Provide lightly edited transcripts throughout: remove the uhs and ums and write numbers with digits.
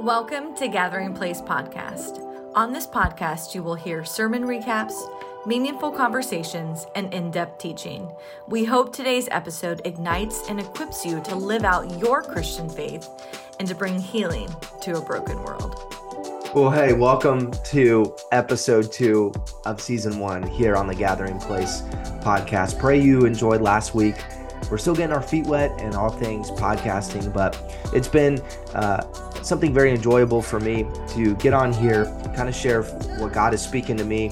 Welcome to Gathering Place Podcast. On this podcast, you will hear sermon recaps, meaningful conversations, and in-depth teaching. We hope today's episode ignites and equips you to live out your Christian faith and to bring healing to a broken world. Well, hey, welcome to episode 2 of season 1 here on the Gathering Place podcast. Pray you enjoyed last week. We're still getting our feet wet in all things podcasting, but it's been something very enjoyable for me to get on here, kind of share what God is speaking to me,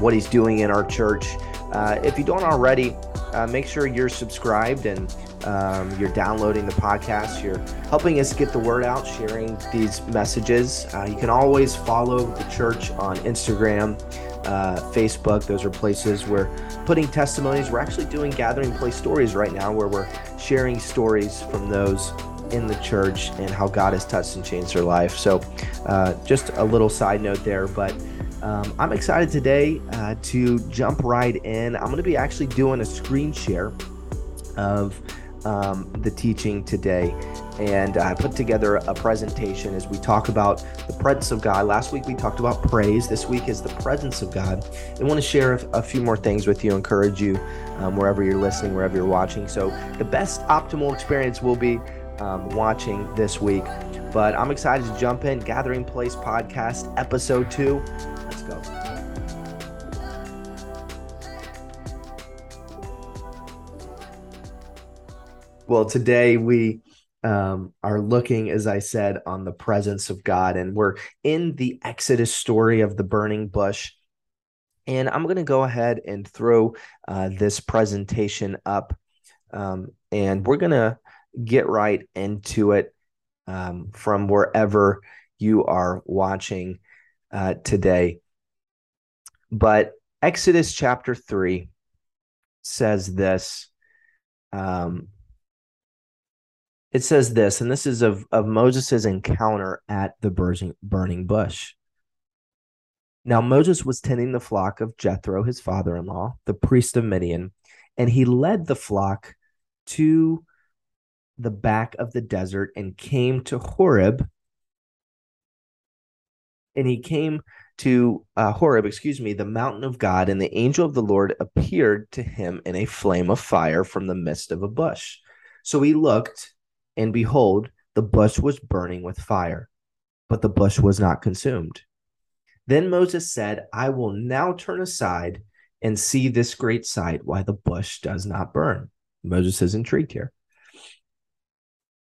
what he's doing in our church. If you don't already, make sure you're subscribed and you're downloading the podcast. You're helping us get the word out, sharing these messages. You can always follow the church on Instagram, Facebook. Those are places we're putting testimonies. We're actually doing Gathering Place Stories right now, where we're sharing stories from those in the church and how God has touched and changed their life. So just a little side note there, but I'm excited today to jump right in. I'm going to be actually doing a screen share of the teaching today, and I put together a presentation as we talk about the presence of God. Last week we talked about praise. This week is the presence of God. I want to share a few more things with you, encourage you wherever you're listening, wherever you're watching. So the best optimal experience will be watching this week, but I'm excited to jump in. Gathering Place Podcast, episode 2. Let's go. Well, today we are looking, as I said, on the presence of God, and we're in the Exodus story of the burning bush. And I'm going to go ahead and throw this presentation up, and we're going to get right into it from wherever you are watching today. But Exodus chapter 3 says this. It says this, and this is of Moses' encounter at the burning bush. Now Moses was tending the flock of Jethro, his father-in-law, the priest of Midian, and he led the flock to the back of the desert and came to Horeb. And he came to Horeb, the mountain of God, and the angel of the Lord appeared to him in a flame of fire from the midst of a bush. So he looked, and behold, the bush was burning with fire, but the bush was not consumed. Then Moses said, I will now turn aside and see this great sight, why the bush does not burn. Moses is intrigued here.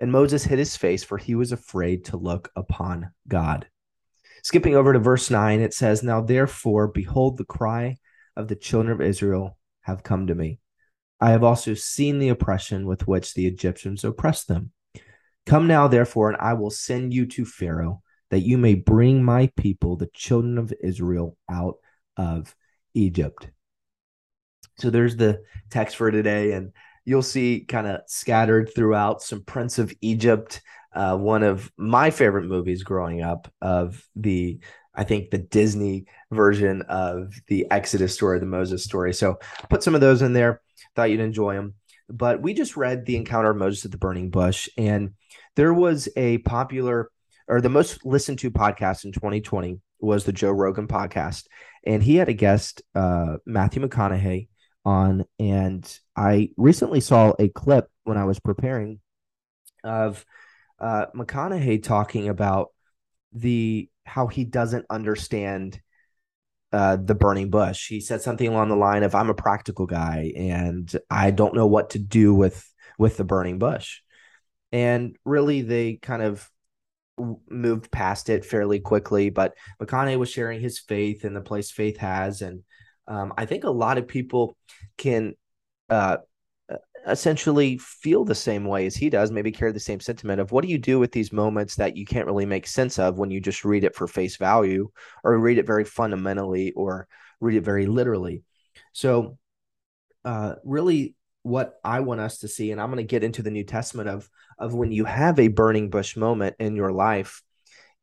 And Moses hid his face, for he was afraid to look upon God. Skipping over to verse 9, it says, now therefore, behold, the cry of the children of Israel have come to me. I have also seen the oppression with which the Egyptians oppressed them. Come now, therefore, and I will send you to Pharaoh, that you may bring my people, the children of Israel, out of Egypt. So there's the text for today, and you'll see kind of scattered throughout some Prince of Egypt, one of my favorite movies growing up, of the, I think, the Disney version of the Exodus story, the Moses story. So put some of those in there. Thought you'd enjoy them. But we just read the encounter of Moses at the burning bush, and there was a popular, or the most listened to podcast in 2020 was the Joe Rogan podcast, and he had a guest, Matthew McConaughey, on, and I recently saw a clip when I was preparing of McConaughey talking about how he doesn't understand the burning bush. He said something along the line of, I'm a practical guy and I don't know what to do with the burning bush. And really they kind of moved past it fairly quickly, but McConaughey was sharing his faith and the place faith has. And I think a lot of people can essentially feel the same way as he does, maybe carry the same sentiment of what do you do with these moments that you can't really make sense of when you just read it for face value or read it very fundamentally or read it very literally. So really what I want us to see, and I'm going to get into the New Testament of when you have a burning bush moment in your life,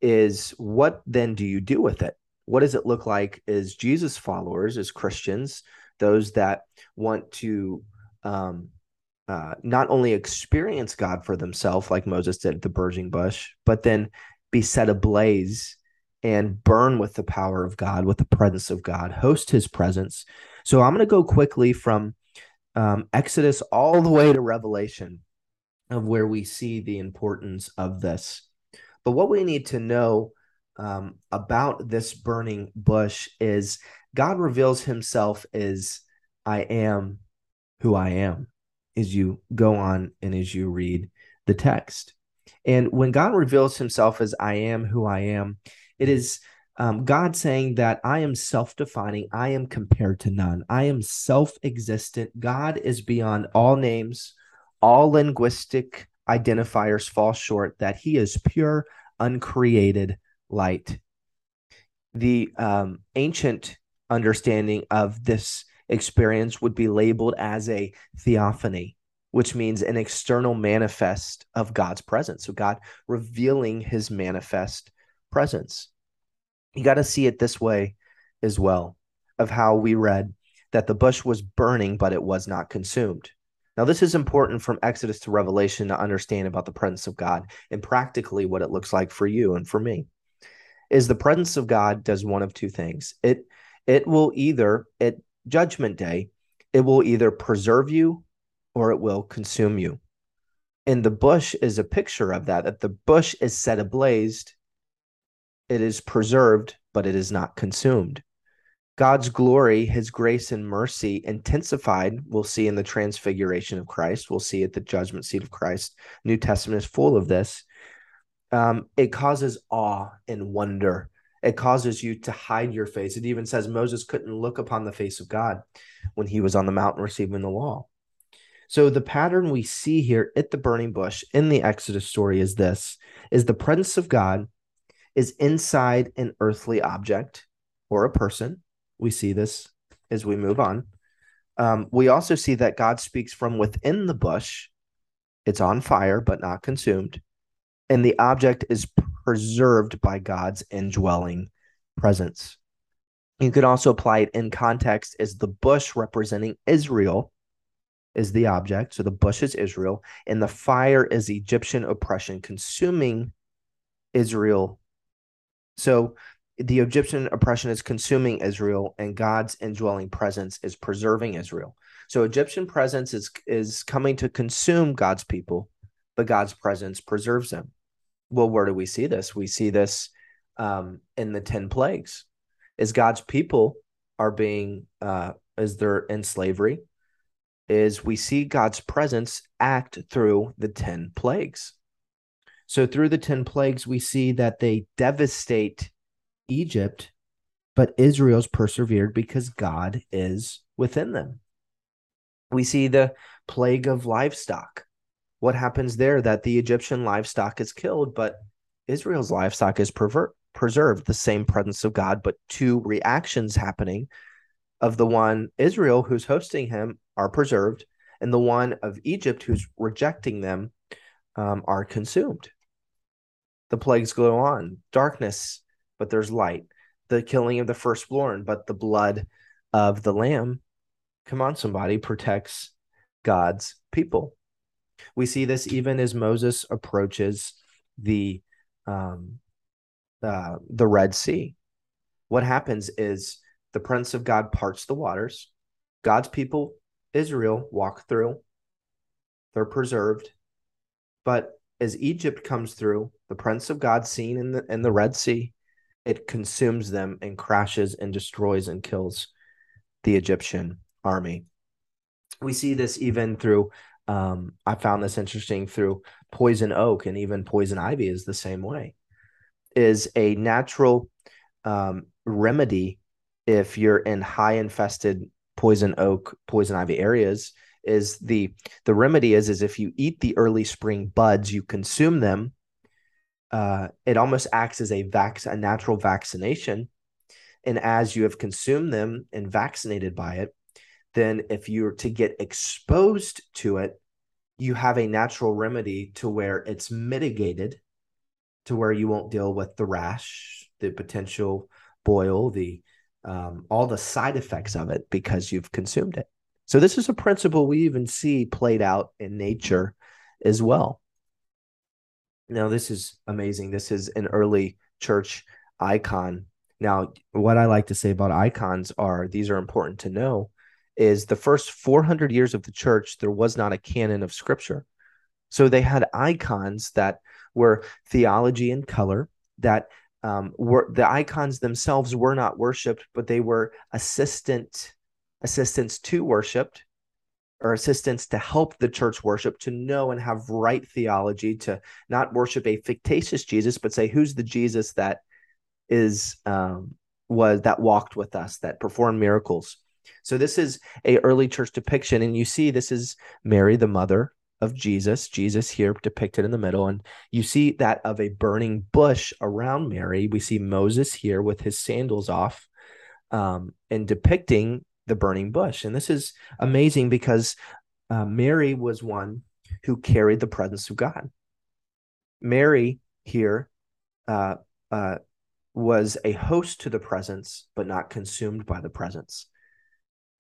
is what then do you do with it? What does it look like as Jesus followers, as Christians, those that want to not only experience God for themselves, like Moses did at the burning bush, but then be set ablaze and burn with the power of God, with the presence of God, host his presence. So I'm going to go quickly from Exodus all the way to Revelation of where we see the importance of this. But what we need to know about this burning bush is God reveals himself as I am who I am, as you go on and as you read the text. And when God reveals himself as I am who I am, it is God saying that I am self-defining, I am compared to none, I am self-existent, God is beyond all names, all linguistic identifiers fall short, that he is pure, uncreated light. The ancient understanding of this experience would be labeled as a theophany, which means an external manifest of God's presence. So God revealing his manifest presence. You got to see it this way as well, of how we read that the bush was burning, but it was not consumed. Now, this is important from Exodus to Revelation to understand about the presence of God and practically what it looks like for you and for me. Is the presence of God does one of two things. It will either, at Judgment Day, it will either preserve you or it will consume you. And the bush is a picture of that the bush is set ablaze, it is preserved, but it is not consumed. God's glory, his grace and mercy intensified, we'll see in the transfiguration of Christ. We'll see at the judgment seat of Christ. New Testament is full of this. It causes awe and wonder. It causes you to hide your face. It even says Moses couldn't look upon the face of God when he was on the mountain receiving the law. So the pattern we see here at the burning bush in the Exodus story is this, is the presence of God is inside an earthly object or a person. We see this as we move on. We also see that God speaks from within the bush. It's on fire, but not consumed. And the object is preserved by God's indwelling presence. You could also apply it in context as the bush representing Israel is the object. So the bush is Israel, and the fire is Egyptian oppression consuming Israel. So the Egyptian oppression is consuming Israel, and God's indwelling presence is preserving Israel. So Egyptian presence is coming to consume God's people, but God's presence preserves them. Well, where do we see this? We see this in the 10 plagues. As God's people are being, as they're in slavery, is we see God's presence act through the 10 plagues. So through the 10 plagues, we see that they devastate Egypt, but Israel's persevered because God is within them. We see the plague of livestock. What happens there? That the Egyptian livestock is killed, but Israel's livestock is preserved, the same presence of God, but two reactions happening of the one Israel who's hosting him are preserved, and the one of Egypt who's rejecting them are consumed. The plagues go on. Darkness, but there's light. The killing of the firstborn, but the blood of the lamb, come on somebody, protects God's people. We see this even as Moses approaches the Red Sea. What happens is the presence of God parts the waters. God's people, Israel, walk through. They're preserved. But as Egypt comes through, the presence of God seen in the Red Sea, it consumes them and crashes and destroys and kills the Egyptian army. We see this even through... I found this interesting through poison oak, and even poison ivy is the same way, is a natural remedy if you're in high infested poison oak, poison ivy areas, is the remedy is if you eat the early spring buds, you consume them. It almost acts as a natural vaccination. And as you have consumed them and vaccinated by it, then if you're to get exposed to it, you have a natural remedy to where it's mitigated, to where you won't deal with the rash, the potential boil, the all the side effects of it because you've consumed it. So this is a principle we even see played out in nature as well. Now, this is amazing. This is an early church icon. Now, what I like to say about icons are, these are important to know, is the first 400 years of the church, there was not a canon of scripture. So they had icons that were theology in color, that were, the icons themselves were not worshipped, but they were assistants to worship, or assistants to help the church worship, to know and have right theology, to not worship a fictitious Jesus, but say, who's the Jesus that is that walked with us, that performed miracles. So this is a early church depiction, and you see this is Mary, the mother of Jesus. Jesus here depicted in the middle, and you see that of a burning bush around Mary. We see Moses here with his sandals off and depicting the burning bush. And this is amazing because Mary was one who carried the presence of God. Mary here was a host to the presence, but not consumed by the presence.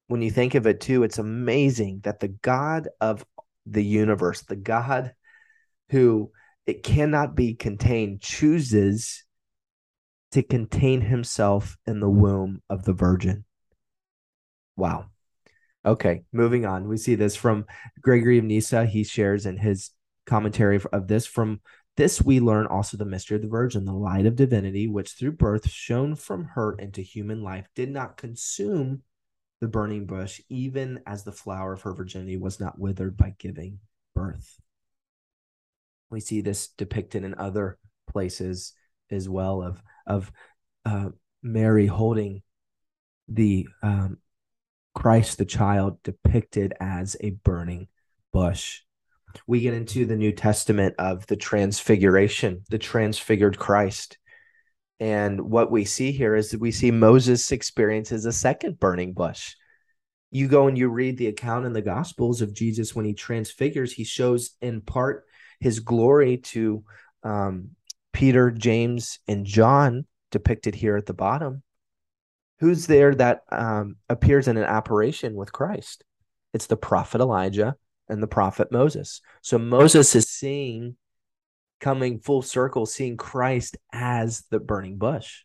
When you think of it too, it's amazing that the God of the universe, the God who it cannot be contained, chooses to contain himself in the womb of the virgin. Wow. Okay, moving on. We see this from Gregory of Nyssa. He shares in his commentary of this, from this we learn also the mystery of the Virgin, the light of divinity, which through birth shone from her into human life, did not consume the burning bush, even as the flower of her virginity was not withered by giving birth. We see this depicted in other places as well, of Mary holding the Christ the child, depicted as a burning bush. We get into the New Testament of the Transfiguration, the transfigured Christ. And what we see here is that we see Moses experiences a second burning bush. You go and you read the account in the Gospels of Jesus when he transfigures. He shows in part his glory to Peter, James, and John, depicted here at the bottom. Who's there that appears in an apparition with Christ? It's the prophet Elijah and the prophet Moses. So Moses is seeing, coming full circle, seeing Christ as the burning bush.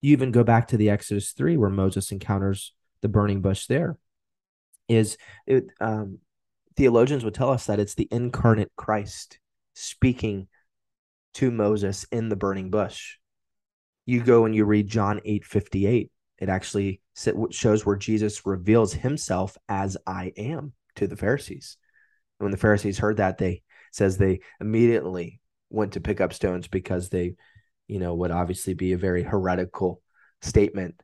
You even go back to the Exodus 3 where Moses encounters the burning bush. There is, theologians would tell us that it's the incarnate Christ speaking to Moses in the burning bush. You go and you read John 8:58. It actually shows where Jesus reveals himself as I am to the Pharisees. And when the Pharisees heard that, they says they immediately went to pick up stones, because they, would obviously be a very heretical statement.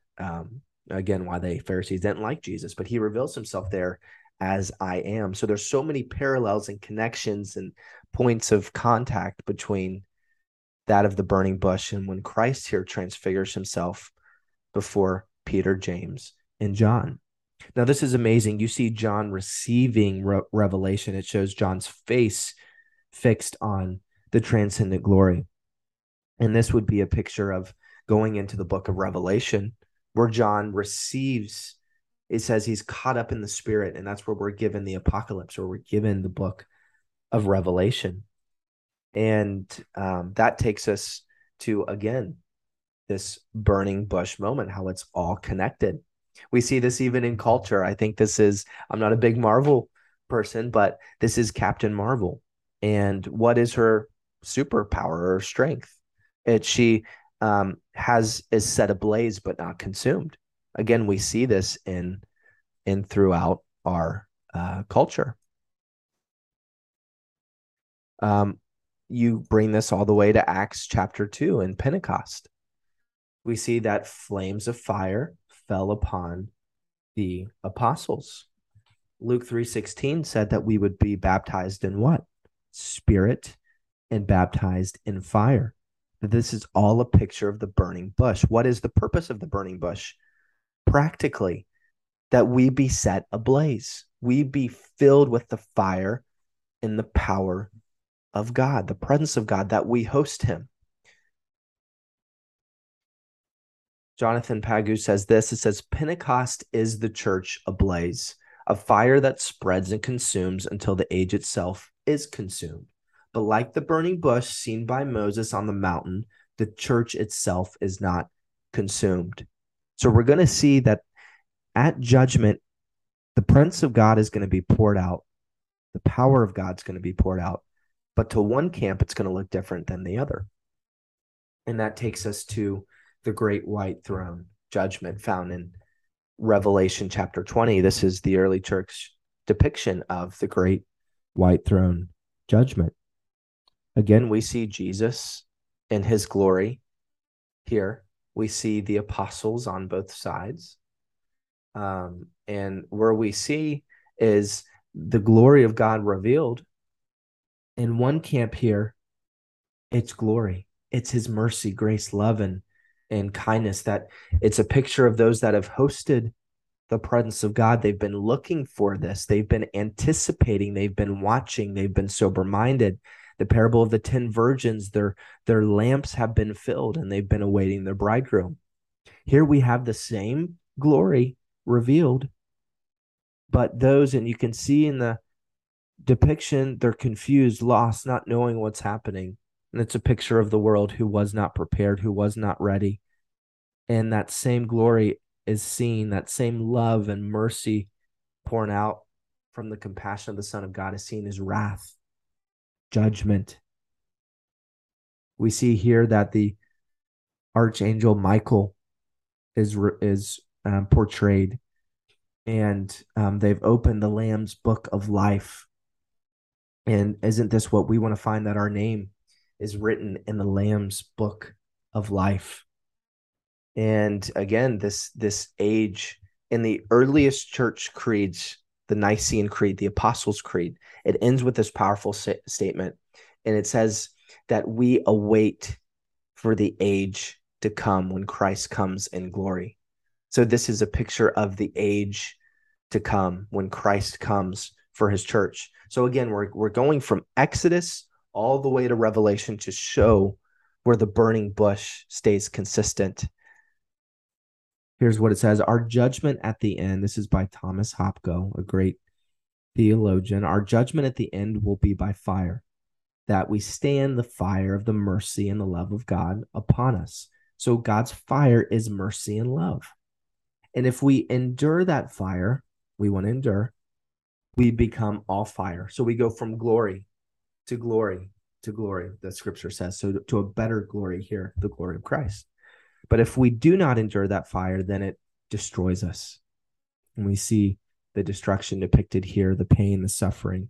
Again, why the Pharisees didn't like Jesus, but he reveals himself there as I am. So there's so many parallels and connections and points of contact between that of the burning bush and when Christ here transfigures himself before Peter, James, and John. Now, this is amazing. You see John receiving revelation. It shows John's face fixed on the transcendent glory. And this would be a picture of going into the book of Revelation, where John receives, it says he's caught up in the spirit, and that's where we're given the apocalypse, or we're given the book of Revelation. And that takes us to, again, this burning bush moment, how it's all connected. We see this even in culture. I think this is, I'm not a big Marvel person, but this is Captain Marvel. And what is her superpower or strength? She is set ablaze, but not consumed. Again, we see this in throughout our culture. You bring this all the way to Acts chapter 2 in Pentecost. We see that flames of fire fell upon the apostles. Luke 3:16 said that we would be baptized in what? Spirit and baptized in fire. This is all a picture of the burning bush. What is the purpose of the burning bush? Practically, that we be set ablaze. We be filled with the fire and the power of God, the presence of God, that we host him. Jonathan Pagu says this. It says, Pentecost is the church ablaze, a fire that spreads and consumes until the age itself is consumed. But like the burning bush seen by Moses on the mountain, the church itself is not consumed. So we're going to see that at judgment, the Prince of God is going to be poured out. The power of God's going to be poured out. But to one camp, it's going to look different than the other. And that takes us to the great white throne judgment found in Revelation chapter 20. This is the early church depiction of the great white throne judgment. Again, we see Jesus in his glory here. We see the apostles on both sides. And where we see is the glory of God revealed. In one camp here, it's glory. It's his mercy, grace, love, and kindness. That it's a picture of those that have hosted the presence of God. They've been looking for this. They've been anticipating. They've been watching. They've been sober-minded. The parable of the 10 virgins, their lamps have been filled and they've been awaiting their bridegroom. Here we have the same glory revealed, but those, and you can see in the depiction, they're confused, lost, not knowing what's happening. And it's a picture of the world who was not prepared, who was not ready. And that same glory is seen, that same love and mercy poured out from the compassion of the Son of God is seen as wrath. Judgment. We see here that the archangel Michael is portrayed, and they've opened the Lamb's book of life. And isn't this what we want to find, that our name is written in the Lamb's book of life? And again, this age in the earliest church creeds, the Nicene Creed, the Apostles' Creed, it ends with this powerful statement. And it says that we await for the age to come when Christ comes in glory. So this is a picture of the age to come when Christ comes for his church. So again, we're going from Exodus all the way to Revelation to show where the burning bush stays consistent. Here's what it says. Our judgment at the end, this is by Thomas Hopko, a great theologian. Our judgment at the end will be by fire, that we stand the fire of the mercy and the love of God upon us. So God's fire is mercy and love. And if we endure that fire, we want to endure, we become all fire. So we go from glory to glory to glory, the scripture says. So to a better glory here, the glory of Christ. But if we do not endure that fire, then it destroys us. And we see the destruction depicted here, the pain, the suffering.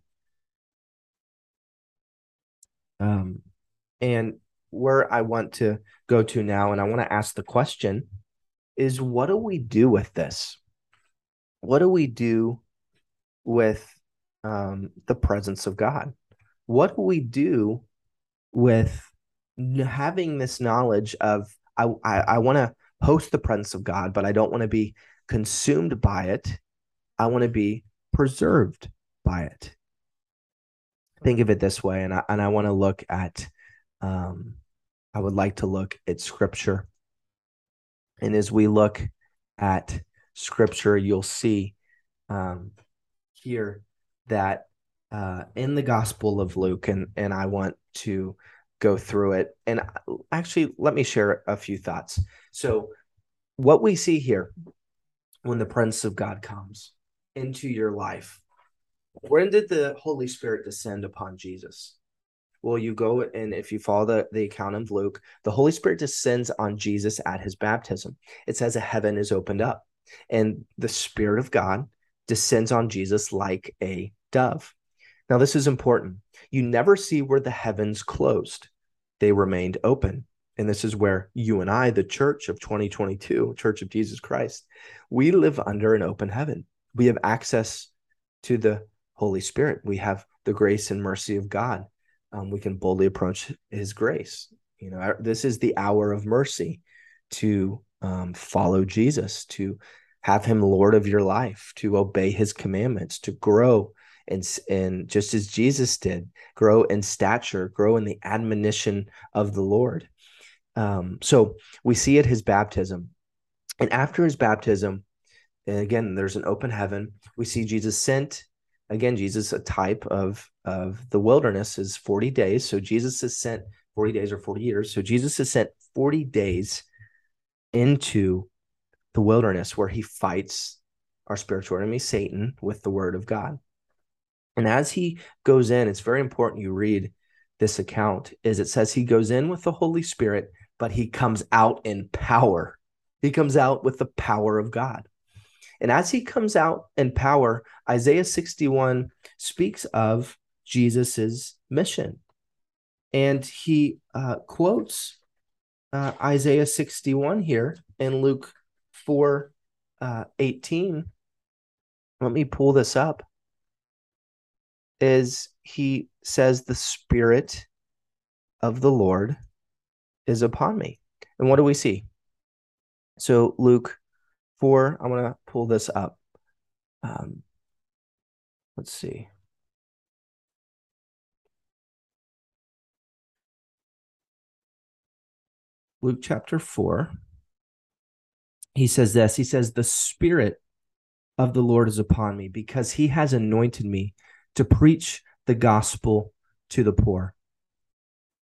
And where I want to go to now, and I want to ask the question, is what do we do with this? What do we do with the presence of God? What do we do with having this knowledge of, I want to host the presence of God, but I don't want to be consumed by it. I want to be preserved by it. Think of it this way, and I want to look at, I would like to look at Scripture. And as we look at Scripture, you'll see here that in the Gospel of Luke, and I want to go through it. And actually, let me share a few thoughts. So what we see here when the Prince of God comes into your life, when did the Holy Spirit descend upon Jesus? Well, you go, and if you follow the account of Luke, the Holy Spirit descends on Jesus at his baptism. It says a heaven is opened up, and the Spirit of God descends on Jesus like a dove. Now, this is important. You never see where the heavens closed. They remained open. And this is where you and I, the church of 2022, Church of Jesus Christ, we live under an open heaven. We have access to the Holy Spirit. We have the grace and mercy of God. We can boldly approach his grace. You know, this is the hour of mercy to follow Jesus, to have him Lord of your life, to obey his commandments, to grow and just as Jesus did, grow in stature, grow in the admonition of the Lord. So we see at his baptism, and after his baptism, and again, there's an open heaven. We see Jesus sent. Again, Jesus, a type of the wilderness, is 40 days. So Jesus is sent 40 days or 40 years. So Jesus is sent 40 days into the wilderness where he fights our spiritual enemy, Satan, with the word of God. And as he goes in, it's very important you read this account, is it says he goes in with the Holy Spirit, but he comes out in power. He comes out with the power of God. And as he comes out in power, Isaiah 61 speaks of Jesus's mission. And he quotes Isaiah 61 here in Luke 4:18. Let me pull this up. Is he says, the Spirit of the Lord is upon me. And what do we see? So Luke 4, I'm going to pull this up. Let's see. Luke chapter 4, he says this, he says, the Spirit of the Lord is upon me because he has anointed me to preach the gospel to the poor,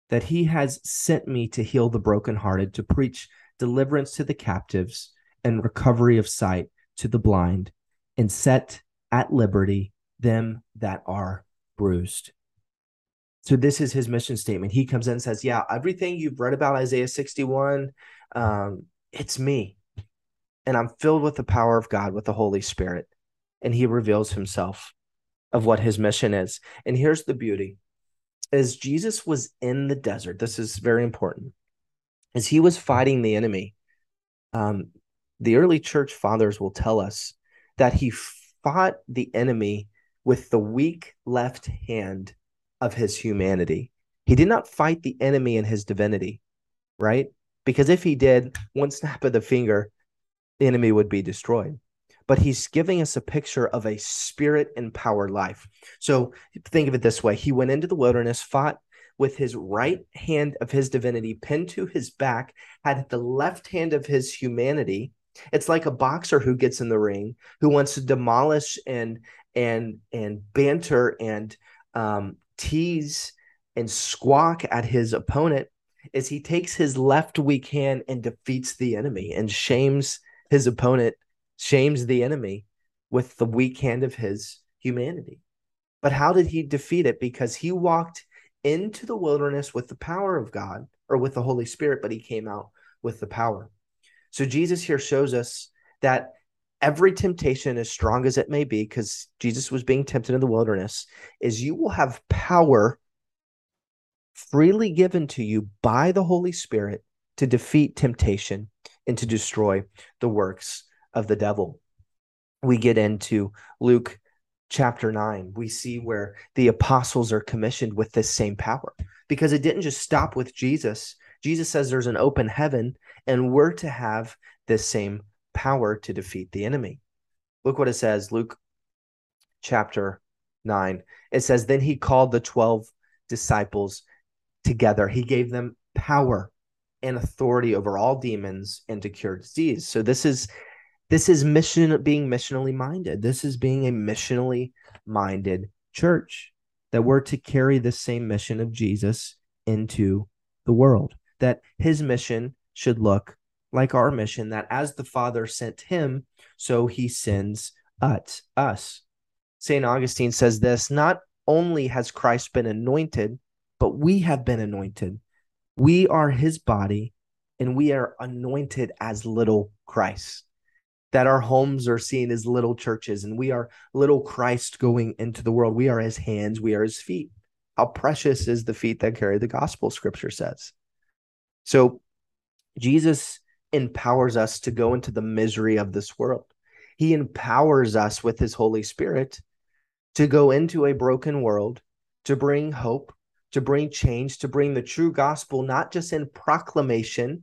that he has sent me to heal the brokenhearted, to preach deliverance to the captives, and recovery of sight to the blind, and set at liberty them that are bruised. So this is his mission statement. He comes in and says, yeah, everything you've read about Isaiah 61, it's me. And I'm filled with the power of God, with the Holy Spirit. And he reveals himself of what his mission is. And here's the beauty, as Jesus was in the desert, this is very important, as he was fighting the enemy, the early church fathers will tell us that he fought the enemy with the weak left hand of his humanity. He did not fight the enemy in his divinity, right? Because if he did, one snap of the finger, the enemy would be destroyed. But he's giving us a picture of a spirit-empowered life. So think of it this way. He went into the wilderness, fought with his right hand of his divinity pinned to his back, had the left hand of his humanity. It's like a boxer who gets in the ring, who wants to demolish and banter and tease and squawk at his opponent, as he takes his left weak hand and defeats the enemy and shames his opponent, shames the enemy with the weak hand of his humanity. But how did he defeat it? Because he walked into the wilderness with the power of God, or with the Holy Spirit, but he came out with the power. So Jesus here shows us that every temptation, as strong as it may be, because Jesus was being tempted in the wilderness, is you will have power freely given to you by the Holy Spirit to defeat temptation and to destroy the works of the devil. We get into Luke chapter 9. We see where the apostles are commissioned with this same power, because it didn't just stop with Jesus. Jesus says there's an open heaven, and we're to have this same power to defeat the enemy. Look what it says, Luke chapter 9. It says, then he called the 12 disciples together. He gave them power and authority over all demons and to cure disease. So this is mission, being missionally minded. This is being a missionally minded church, that we're to carry the same mission of Jesus into the world, that his mission should look like our mission, that as the Father sent him, so he sends us. St. Augustine says this, not only has Christ been anointed, but we have been anointed. We are his body, and we are anointed as little Christ, that our homes are seen as little churches, and we are little Christ going into the world. We are his hands, we are his feet. How precious is the feet that carry the gospel, Scripture says. So Jesus empowers us to go into the misery of this world. He empowers us with his Holy Spirit to go into a broken world, to bring hope, to bring change, to bring the true gospel, not just in proclamation,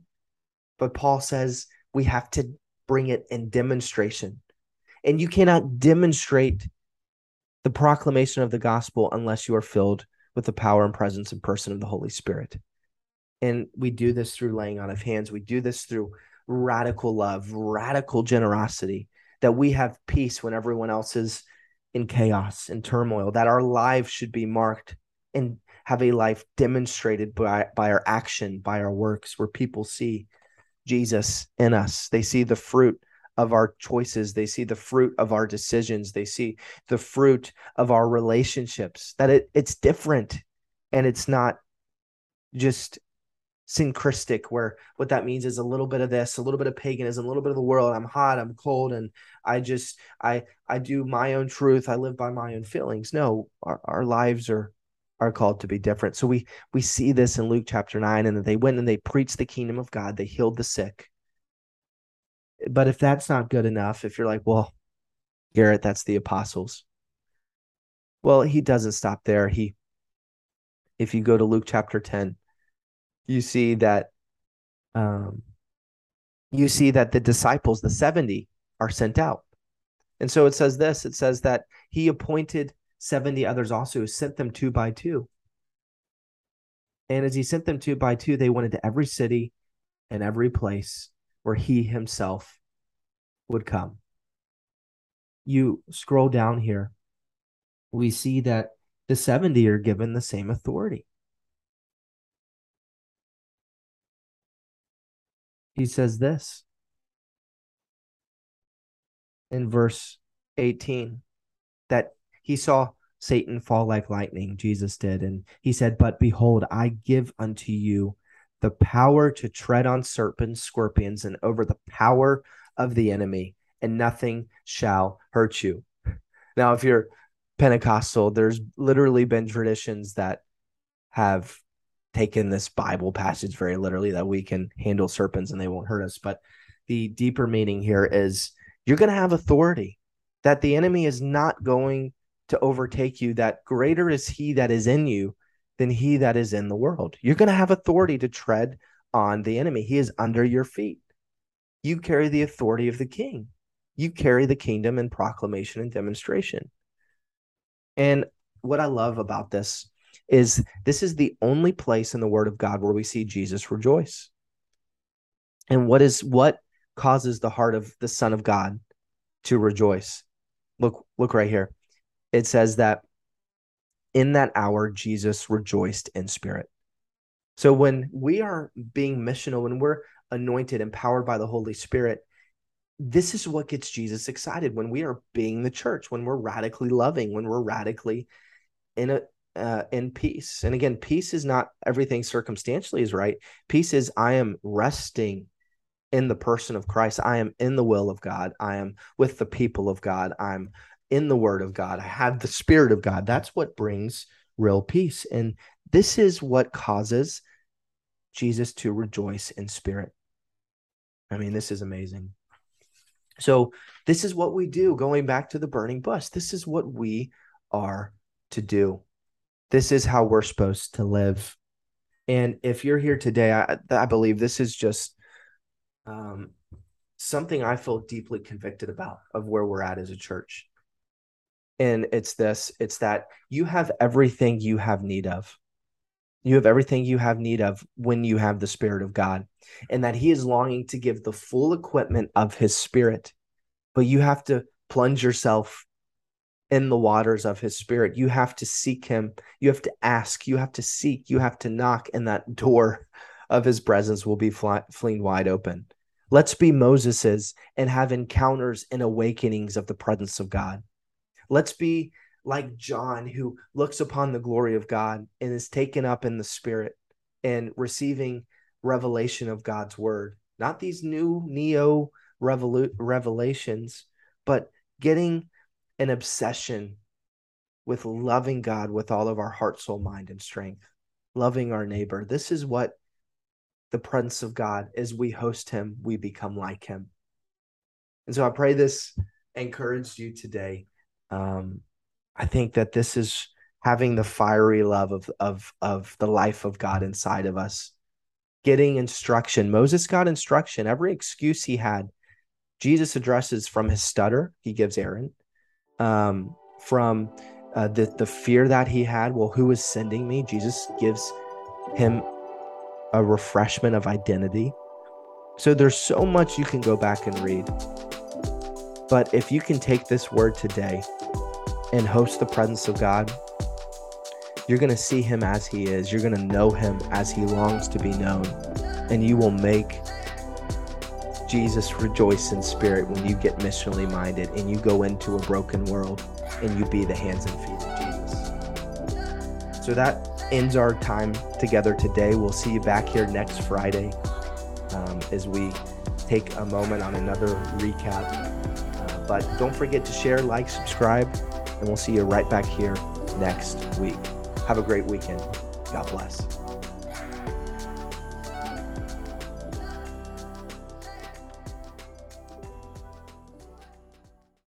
but Paul says we have to bring it in demonstration. And you cannot demonstrate the proclamation of the gospel unless you are filled with the power and presence and person of the Holy Spirit. And we do this through laying on of hands. We do this through radical love, radical generosity, that we have peace when everyone else is in chaos and turmoil, that our lives should be marked and have a life demonstrated by our action, by our works, where people see Jesus in us. They see the fruit of our choices. They see the fruit of our decisions. They see the fruit of our relationships, that it's different and it's not just syncretic, where what that means is a little bit of this, a little bit of paganism, a little bit of the world. I'm hot, I'm cold, and I do my own truth. I live by my own feelings. No, our lives are called to be different. So we see this in Luke chapter 9, and they went and they preached the kingdom of God. They healed the sick. But if that's not good enough, if you're like, well, Garrett, that's the apostles. Well, he doesn't stop there. If you go to Luke chapter 10, you see that the disciples, the 70, are sent out. And so it says this, it says that he appointed 70 others also, sent them two by two. And as he sent them two by two, they went into every city and every place where he himself would come. You scroll down here, we see that the 70 are given the same authority. He says this in verse 18, that he saw Satan fall like lightning, Jesus did. And he said, but behold, I give unto you the power to tread on serpents, scorpions, and over the power of the enemy, and nothing shall hurt you. Now, if you're Pentecostal, there's literally been traditions that have taken this Bible passage very literally, that we can handle serpents and they won't hurt us. But the deeper meaning here is you're going to have authority, that the enemy is not going to overtake you, that greater is he that is in you than he that is in the world. You're going to have authority to tread on the enemy. He is under your feet. You carry the authority of the king. You carry the kingdom in proclamation and demonstration. And what I love about this is this is the only place in the Word of God where we see Jesus rejoice. And what causes the heart of the Son of God to rejoice? Look right here. It says that in that hour, Jesus rejoiced in spirit. So when we are being missional, when we're anointed, empowered by the Holy Spirit, this is what gets Jesus excited. When we are being the church, when we're radically loving, when we're radically in peace. And again, peace is not everything circumstantially is right. Peace is I am resting in the person of Christ. I am in the will of God. I am with the people of God. I'm in the word of God. I have the spirit of God. That's what brings real peace. And this is what causes Jesus to rejoice in spirit. I mean, this is amazing. So this is what we do. Going back to the burning bush, this is what we are to do. This is how we're supposed to live. And if you're here today, I believe this is just something I feel deeply convicted about, of where we're at as a church. And it's that you have everything you have need of. You have everything you have need of when you have the Spirit of God, and that he is longing to give the full equipment of his Spirit. But you have to plunge yourself in the waters of his Spirit. You have to seek him. You have to ask. You have to seek. You have to knock, and that door of his presence will be flung wide open. Let's be Moses's and have encounters and awakenings of the presence of God. Let's be like John, who looks upon the glory of God and is taken up in the Spirit and receiving revelation of God's word. Not these new neo revelations, but getting an obsession with loving God with all of our heart, soul, mind, and strength, loving our neighbor. This is what the presence of God, as we host him, we become like him. And so I pray this encouraged you today. I think that this is having the fiery love of the life of God inside of us, getting instruction. Moses got instruction. Every excuse he had, Jesus addresses from his stutter. He gives Aaron from the fear that he had. Well, who is sending me? Jesus gives him a refreshment of identity. So there's so much you can go back and read. But if you can take this word today and host the presence of God, you're going to see him as he is. You're going to know him as he longs to be known. And you will make Jesus rejoice in spirit when you get missionally minded and you go into a broken world and you be the hands and feet of Jesus. So that ends our time together today. We'll see you back here next Friday as we take a moment on another recap. But don't forget to share, like, subscribe, and we'll see you right back here next week. Have a great weekend. God bless.